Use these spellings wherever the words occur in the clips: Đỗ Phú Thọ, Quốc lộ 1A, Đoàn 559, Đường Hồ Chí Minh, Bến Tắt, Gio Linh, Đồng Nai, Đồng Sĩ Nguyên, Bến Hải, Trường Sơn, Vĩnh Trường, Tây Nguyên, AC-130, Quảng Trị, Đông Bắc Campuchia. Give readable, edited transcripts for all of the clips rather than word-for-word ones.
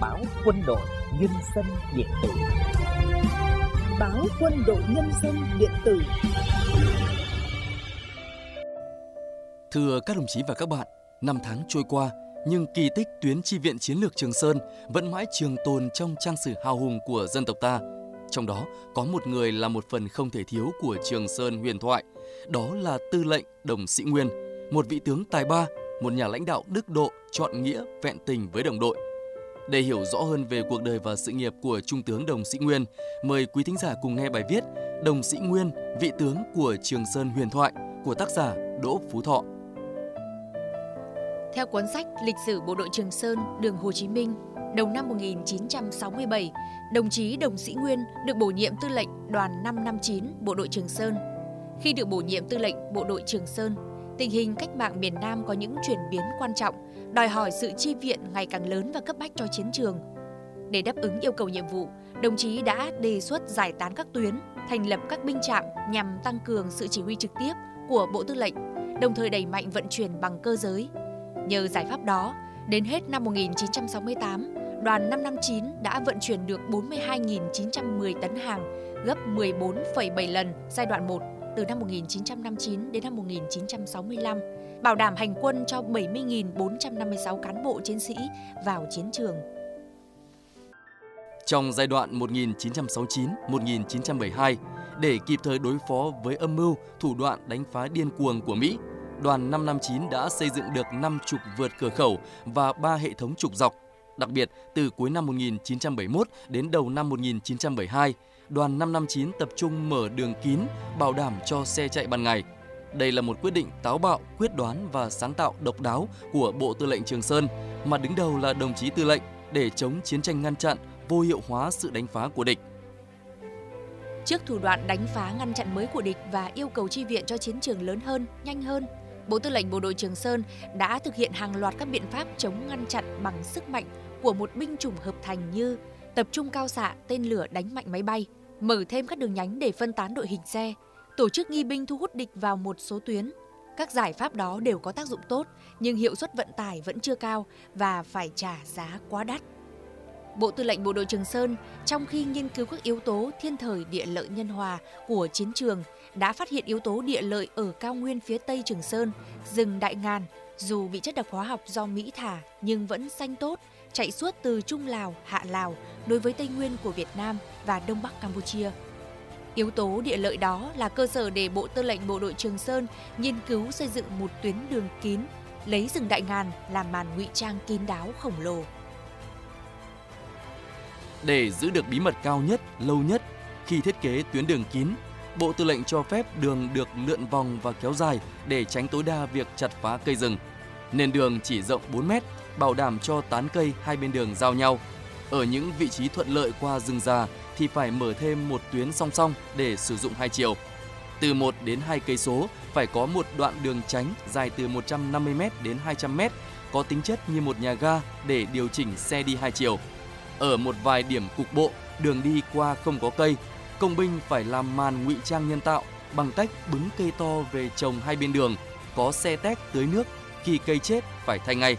Báo Quân đội Nhân dân điện tử. Báo Quân đội Nhân dân điện tử. Thưa các đồng chí và các bạn, năm tháng trôi qua, nhưng kỳ tích tuyến chi viện chiến lược Trường Sơn vẫn mãi trường tồn trong trang sử hào hùng của dân tộc ta. Trong đó có một người là một phần không thể thiếu của Trường Sơn huyền thoại, đó là Tư lệnh Đồng Sĩ Nguyên, một vị tướng tài ba, một nhà lãnh đạo đức độ, trọn nghĩa, vẹn tình với đồng đội. Để hiểu rõ hơn về cuộc đời và sự nghiệp của Trung tướng Đồng Sĩ Nguyên, mời quý thính giả cùng nghe bài viết Đồng Sĩ Nguyên, vị tướng của Trường Sơn huyền thoại của tác giả Đỗ Phú Thọ. Theo cuốn sách Lịch sử Bộ đội Trường Sơn, Đường Hồ Chí Minh, đầu năm 1967, đồng chí Đồng Sĩ Nguyên được bổ nhiệm tư lệnh Đoàn 559 Bộ đội Trường Sơn. Khi được bổ nhiệm tư lệnh Bộ đội Trường Sơn, tình hình cách mạng miền Nam có những chuyển biến quan trọng, đòi hỏi sự chi viện ngày càng lớn và cấp bách cho chiến trường. Để đáp ứng yêu cầu nhiệm vụ, đồng chí đã đề xuất giải tán các tuyến, thành lập các binh trạm nhằm tăng cường sự chỉ huy trực tiếp của Bộ Tư lệnh, đồng thời đẩy mạnh vận chuyển bằng cơ giới. Nhờ giải pháp đó, đến hết năm 1968, Đoàn 559 đã vận chuyển được 42.910 tấn hàng, gấp 14,7 lần giai đoạn 1 từ năm 1959 đến năm 1965, bảo đảm hành quân cho 70.456 cán bộ chiến sĩ vào chiến trường. Trong giai đoạn 1969-1972, để kịp thời đối phó với âm mưu, thủ đoạn đánh phá điên cuồng của Mỹ, Đoàn 559 đã xây dựng được 5 trục vượt cửa khẩu và 3 hệ thống trục dọc. Đặc biệt, từ cuối năm 1971 đến đầu năm 1972, Đoàn 559 tập trung mở đường kín, bảo đảm cho xe chạy ban ngày. Đây là một quyết định táo bạo, quyết đoán và sáng tạo độc đáo của Bộ Tư lệnh Trường Sơn, mà đứng đầu là đồng chí tư lệnh, để chống chiến tranh ngăn chặn, vô hiệu hóa sự đánh phá của địch. Trước thủ đoạn đánh phá ngăn chặn mới của địch và yêu cầu chi viện cho chiến trường lớn hơn, nhanh hơn, Bộ Tư lệnh Bộ đội Trường Sơn đã thực hiện hàng loạt các biện pháp chống ngăn chặn bằng sức mạnh của một binh chủng hợp thành như tập trung cao xạ, tên lửa đánh mạnh máy bay, mở thêm các đường nhánh để phân tán đội hình xe, tổ chức nghi binh thu hút địch vào một số tuyến. Các giải pháp đó đều có tác dụng tốt, nhưng hiệu suất vận tải vẫn chưa cao và phải trả giá quá đắt. Bộ Tư lệnh Bộ đội Trường Sơn, trong khi nghiên cứu các yếu tố thiên thời địa lợi nhân hòa của chiến trường, đã phát hiện yếu tố địa lợi ở cao nguyên phía Tây Trường Sơn, rừng Đại Ngàn, dù bị chất độc hóa học do Mỹ thả nhưng vẫn xanh tốt, chạy suốt từ Trung Lào, Hạ Lào đối với Tây Nguyên của Việt Nam và Đông Bắc Campuchia. Yếu tố địa lợi đó là cơ sở để Bộ Tư lệnh Bộ đội Trường Sơn nghiên cứu xây dựng một tuyến đường kín, lấy rừng Đại Ngàn làm màn ngụy trang kín đáo khổng lồ. Để giữ được bí mật cao nhất, lâu nhất, khi thiết kế tuyến đường kín, Bộ Tư lệnh cho phép đường được lượn vòng và kéo dài để tránh tối đa việc chặt phá cây rừng. Nền đường chỉ rộng 4 mét, bảo đảm cho tán cây hai bên đường giao nhau. Ở những vị trí thuận lợi qua rừng già thì phải mở thêm một tuyến song song để sử dụng hai chiều. Từ 1 đến 2 cây số phải có một đoạn đường tránh dài từ 150 m đến 200 m, có tính chất như một nhà ga để điều chỉnh xe đi hai chiều. Ở một vài điểm cục bộ, đường đi qua không có cây, công binh phải làm màn ngụy trang nhân tạo bằng cách bứng cây to về trồng hai bên đường, có xe téc tưới nước, khi cây chết phải thay ngay.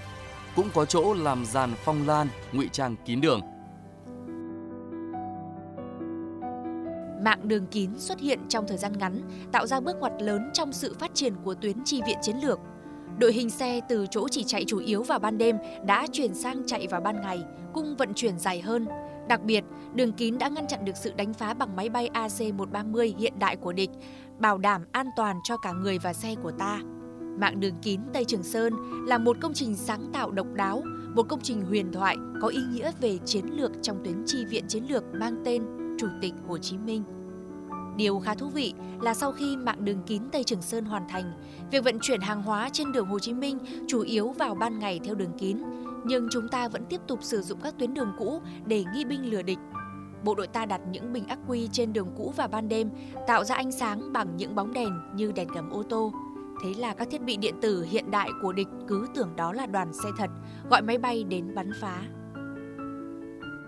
Cũng có chỗ làm dàn phong lan, ngụy trang kín đường. Mạng đường kín xuất hiện trong thời gian ngắn, tạo ra bước ngoặt lớn trong sự phát triển của tuyến chi viện chiến lược. Đội hình xe từ chỗ chỉ chạy chủ yếu vào ban đêm đã chuyển sang chạy vào ban ngày, cung vận chuyển dài hơn. Đặc biệt, đường kín đã ngăn chặn được sự đánh phá bằng máy bay AC-130 hiện đại của địch, bảo đảm an toàn cho cả người và xe của ta. Mạng đường kín Tây Trường Sơn là một công trình sáng tạo độc đáo, một công trình huyền thoại có ý nghĩa về chiến lược trong tuyến chi viện chiến lược mang tên Chủ tịch Hồ Chí Minh. Điều khá thú vị là sau khi mạng đường kín Tây Trường Sơn hoàn thành, việc vận chuyển hàng hóa trên đường Hồ Chí Minh chủ yếu vào ban ngày theo đường kín, nhưng chúng ta vẫn tiếp tục sử dụng các tuyến đường cũ để nghi binh lừa địch. Bộ đội ta đặt những bình ắc quy trên đường cũ vào ban đêm, tạo ra ánh sáng bằng những bóng đèn như đèn gầm ô tô. Thế là các thiết bị điện tử hiện đại của địch cứ tưởng đó là đoàn xe thật, gọi máy bay đến bắn phá.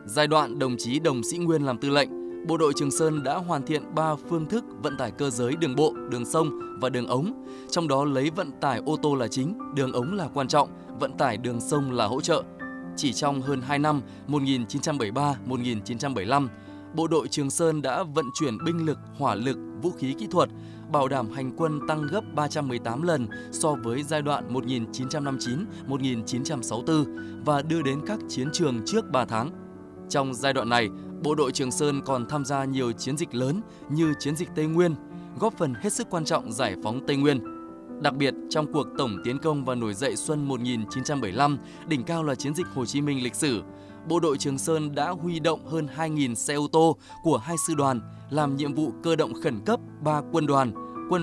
Giai đoạn đồng chí Đồng Sĩ Nguyên làm tư lệnh, Bộ đội Trường Sơn đã hoàn thiện 3 phương thức vận tải cơ giới đường bộ, đường sông và đường ống, trong đó lấy vận tải ô tô là chính, đường ống là quan trọng, vận tải đường sông là hỗ trợ. Chỉ trong hơn 2 năm 1973-1975, Bộ đội Trường Sơn đã vận chuyển binh lực, hỏa lực, vũ khí kỹ thuật, bảo đảm hành quân tăng gấp 318 lần so với giai đoạn 1959-1964 và đưa đến các chiến trường trước 3 tháng. Trong giai đoạn này, Bộ đội Trường Sơn còn tham gia nhiều chiến dịch lớn như chiến dịch Tây Nguyên, góp phần hết sức quan trọng giải phóng Tây Nguyên. Đặc biệt, trong cuộc tổng tiến công và nổi dậy xuân 1975, đỉnh cao là chiến dịch Hồ Chí Minh lịch sử, Bộ đội Trường Sơn đã huy động hơn 2.000 xe ô tô của 2 sư đoàn làm nhiệm vụ cơ động khẩn cấp 3 quân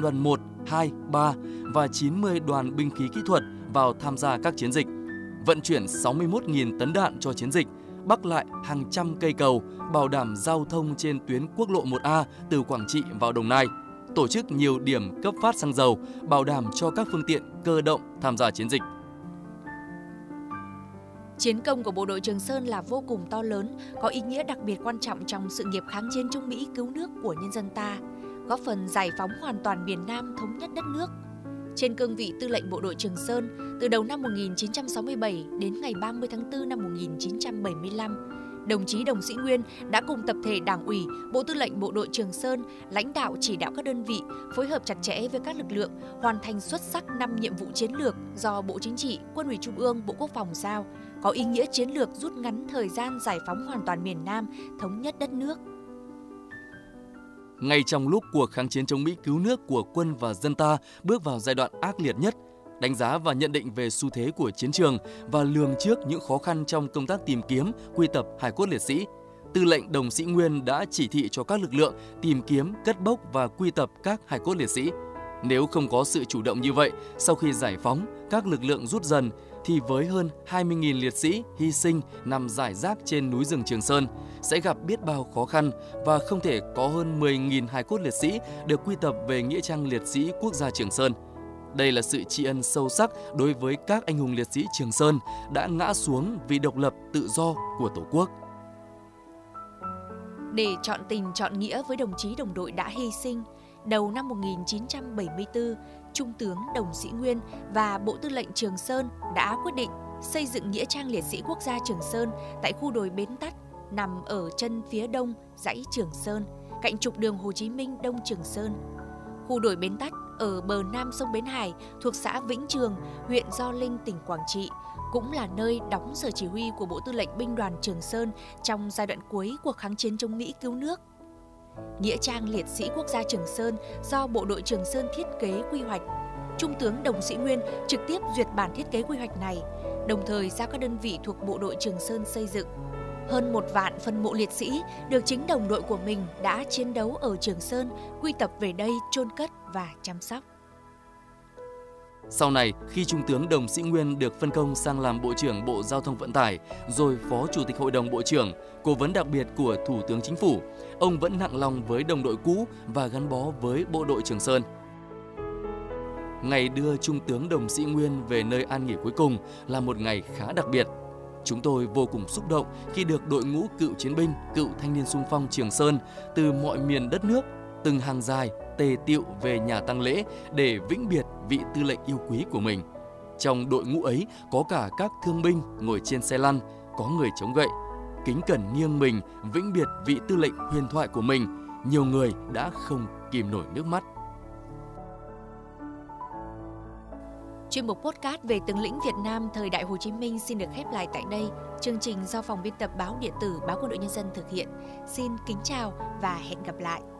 đoàn 1, 2, 3 và 90 đoàn binh khí kỹ thuật vào tham gia các chiến dịch, vận chuyển 61.000 tấn đạn cho chiến dịch, bắc lại hàng trăm cây cầu, bảo đảm giao thông trên tuyến quốc lộ 1A từ Quảng Trị vào Đồng Nai, tổ chức nhiều điểm cấp phát xăng dầu, bảo đảm cho các phương tiện cơ động tham gia chiến dịch. Chiến công của Bộ đội Trường Sơn là vô cùng to lớn, có ý nghĩa đặc biệt quan trọng trong sự nghiệp kháng chiến chống Mỹ cứu nước của nhân dân ta, góp phần giải phóng hoàn toàn miền Nam, thống nhất đất nước. Trên cương vị tư lệnh Bộ đội Trường Sơn, từ đầu năm 1967 đến ngày 30 tháng 4 năm 1975, đồng chí Đồng Sĩ Nguyên đã cùng tập thể Đảng ủy, Bộ Tư lệnh Bộ đội Trường Sơn lãnh đạo chỉ đạo các đơn vị phối hợp chặt chẽ với các lực lượng hoàn thành xuất sắc 5 nhiệm vụ chiến lược do Bộ Chính trị, Quân ủy Trung ương, Bộ Quốc phòng giao, có ý nghĩa chiến lược rút ngắn thời gian giải phóng hoàn toàn miền Nam, thống nhất đất nước. Ngay trong lúc cuộc kháng chiến chống Mỹ cứu nước của quân và dân ta bước vào giai đoạn ác liệt nhất, đánh giá và nhận định về xu thế của chiến trường và lường trước những khó khăn trong công tác tìm kiếm, quy tập hài cốt liệt sĩ, Tư lệnh Đồng Sĩ Nguyên đã chỉ thị cho các lực lượng tìm kiếm, cất bốc và quy tập các hài cốt liệt sĩ. Nếu không có sự chủ động như vậy, sau khi giải phóng, các lực lượng rút dần, thì với hơn 20.000 liệt sĩ hy sinh nằm rải rác trên núi rừng Trường Sơn sẽ gặp biết bao khó khăn và không thể có hơn 10.000 hài cốt liệt sĩ được quy tập về nghĩa trang liệt sĩ quốc gia Trường Sơn. Đây là sự tri ân sâu sắc đối với các anh hùng liệt sĩ Trường Sơn đã ngã xuống vì độc lập tự do của Tổ quốc. Để chọn tình chọn nghĩa với đồng chí đồng đội đã hy sinh, đầu năm 1974, Trung tướng Đồng Sĩ Nguyên và Bộ Tư lệnh Trường Sơn đã quyết định xây dựng nghĩa trang liệt sĩ quốc gia Trường Sơn tại khu đồi Bến Tắt, nằm ở chân phía đông dãy Trường Sơn, cạnh trục đường Hồ Chí Minh Đông Trường Sơn. Khu đồi Bến Tắt ở bờ nam sông Bến Hải thuộc xã Vĩnh Trường, huyện Gio Linh, tỉnh Quảng Trị, cũng là nơi đóng sở chỉ huy của Bộ Tư lệnh Binh đoàn Trường Sơn trong giai đoạn cuối cuộc kháng chiến chống Mỹ cứu nước. Nghĩa trang liệt sĩ quốc gia Trường Sơn do Bộ đội Trường Sơn thiết kế quy hoạch. Trung tướng Đồng Sĩ Nguyên trực tiếp duyệt bản thiết kế quy hoạch này, đồng thời giao các đơn vị thuộc Bộ đội Trường Sơn xây dựng. Hơn 1.000.000 phần mộ liệt sĩ được chính đồng đội của mình đã chiến đấu ở Trường Sơn quy tập về đây chôn cất và chăm sóc. Sau này, khi Trung tướng Đồng Sĩ Nguyên được phân công sang làm Bộ trưởng Bộ Giao thông Vận tải, rồi Phó Chủ tịch Hội đồng Bộ trưởng, Cố vấn đặc biệt của Thủ tướng Chính phủ, ông vẫn nặng lòng với đồng đội cũ và gắn bó với Bộ đội Trường Sơn. Ngày đưa Trung tướng Đồng Sĩ Nguyên về nơi an nghỉ cuối cùng là một ngày khá đặc biệt. Chúng tôi vô cùng xúc động khi được đội ngũ cựu chiến binh, cựu thanh niên xung phong Trường Sơn từ mọi miền đất nước, từng hàng dài, tề tựu về nhà tang lễ để vĩnh biệt vị tư lệnh yêu quý của mình. Trong đội ngũ ấy có cả các thương binh ngồi trên xe lăn, có người chống gậy, kính cẩn nghiêng mình vĩnh biệt vị tư lệnh huyền thoại của mình. Nhiều người đã không kìm nổi nước mắt. Chuyên mục podcast về tướng lĩnh Việt Nam thời đại Hồ Chí Minh xin được khép lại tại đây. Chương trình do phòng biên tập báo điện tử Báo Quân đội Nhân dân thực hiện. Xin kính chào và hẹn gặp lại.